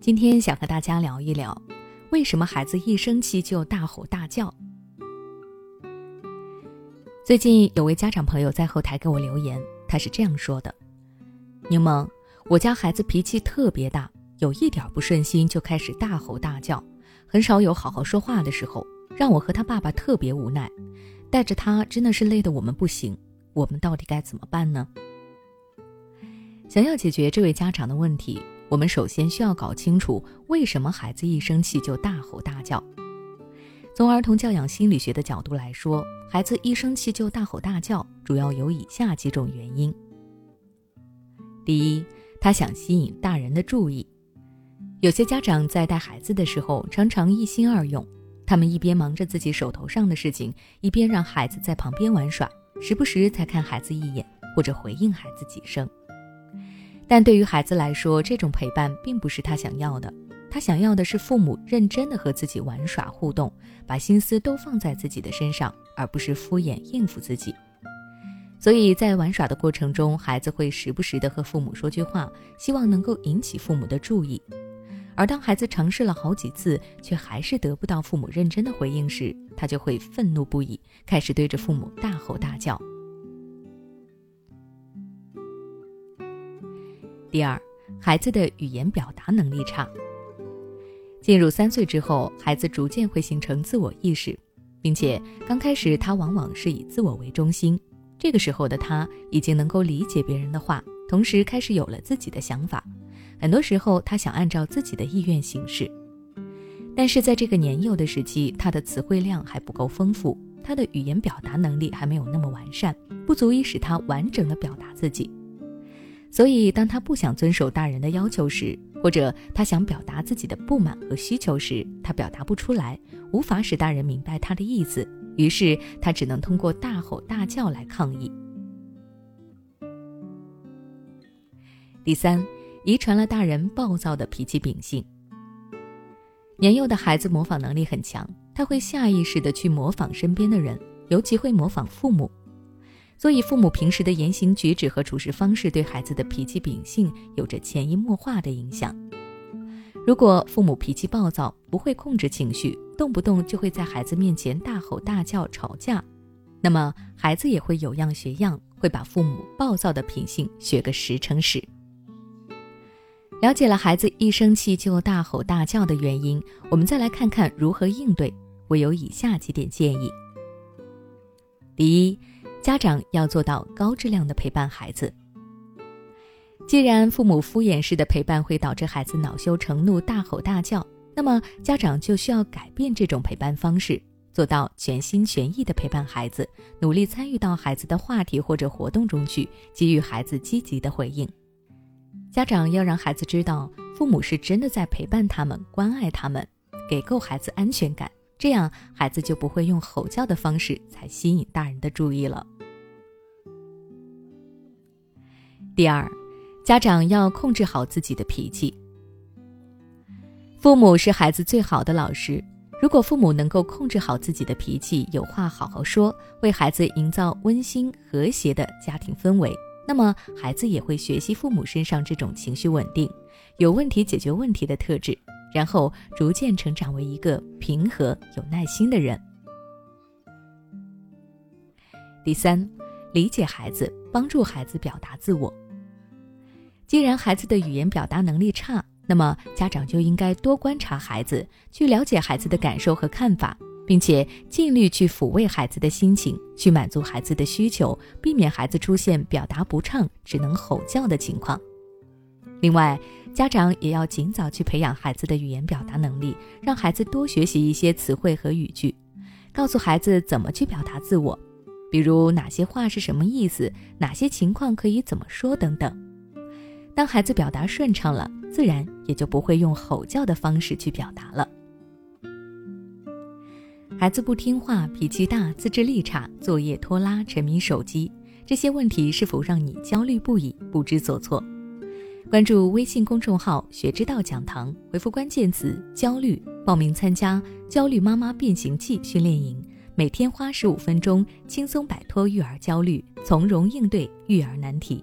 今天想和大家聊一聊，为什么孩子一生气就大吼大叫？最近有位家长朋友在后台给我留言，他是这样说的：柠檬，我家孩子脾气特别大，有一点不顺心就开始大吼大叫，很少有好好说话的时候，让我和他爸爸特别无奈，带着他真的是累得我们不行，我们到底该怎么办呢？想要解决这位家长的问题，我们首先需要搞清楚为什么孩子一生气就大吼大叫。从儿童教养心理学的角度来说，孩子一生气就大吼大叫主要有以下几种原因。第一，他想吸引大人的注意。有些家长在带孩子的时候常常一心二用，他们一边忙着自己手头上的事情，一边让孩子在旁边玩耍，时不时才看孩子一眼或者回应孩子几声。但对于孩子来说，这种陪伴并不是他想要的，他想要的是父母认真的和自己玩耍互动，把心思都放在自己的身上，而不是敷衍应付自己。所以在玩耍的过程中，孩子会时不时的和父母说句话，希望能够引起父母的注意。而当孩子尝试了好几次，却还是得不到父母认真的回应时，他就会愤怒不已，开始对着父母大吼大叫。第二，孩子的语言表达能力差。进入3岁之后，孩子逐渐会形成自我意识，并且刚开始他往往是以自我为中心。这个时候的他已经能够理解别人的话，同时开始有了自己的想法。很多时候他想按照自己的意愿行事，但是在这个年幼的时期，他的词汇量还不够丰富，他的语言表达能力还没有那么完善，不足以使他完整地表达自己。所以当他不想遵守大人的要求时，或者他想表达自己的不满和需求时，他表达不出来，无法使大人明白他的意思，于是他只能通过大吼大叫来抗议。第三，遗传了大人暴躁的脾气秉性。年幼的孩子模仿能力很强，他会下意识地去模仿身边的人，尤其会模仿父母。所以父母平时的言行举止和处事方式对孩子的脾气秉性有着潜移默化的影响。如果父母脾气暴躁，不会控制情绪，动不动就会在孩子面前大吼大叫吵架，那么孩子也会有样学样，会把父母暴躁的品性学个10成10。了解了孩子一生气就大吼大叫的原因，我们再来看看如何应对，我有以下几点建议。第一，家长要做到高质量的陪伴孩子。既然父母敷衍式的陪伴会导致孩子恼羞成怒大吼大叫，那么家长就需要改变这种陪伴方式，做到全心全意的陪伴孩子，努力参与到孩子的话题或者活动中去，给予孩子积极的回应。家长要让孩子知道父母是真的在陪伴他们，关爱他们，给够孩子安全感，这样孩子就不会用吼叫的方式才吸引大人的注意了。第二，家长要控制好自己的脾气。父母是孩子最好的老师，如果父母能够控制好自己的脾气，有话好好说，为孩子营造温馨和谐的家庭氛围，那么孩子也会学习父母身上这种情绪稳定、有问题解决问题的特质，然后逐渐成长为一个平和、有耐心的人。第三，理解孩子，帮助孩子表达自我。既然孩子的语言表达能力差，那么家长就应该多观察孩子，去了解孩子的感受和看法，并且尽力去抚慰孩子的心情，去满足孩子的需求，避免孩子出现表达不畅、只能吼叫的情况。另外，家长也要尽早去培养孩子的语言表达能力，让孩子多学习一些词汇和语句，告诉孩子怎么去表达自我，比如哪些话是什么意思，哪些情况可以怎么说等等。当孩子表达顺畅了，自然也就不会用吼叫的方式去表达了。孩子不听话、脾气大、自制力差、作业拖拉、沉迷手机，这些问题是否让你焦虑不已、不知所措？关注微信公众号学之道讲堂，回复关键词焦虑，报名参加焦虑妈妈变形记训练营，每天花15分钟轻松摆脱育儿焦虑，从容应对育儿难题。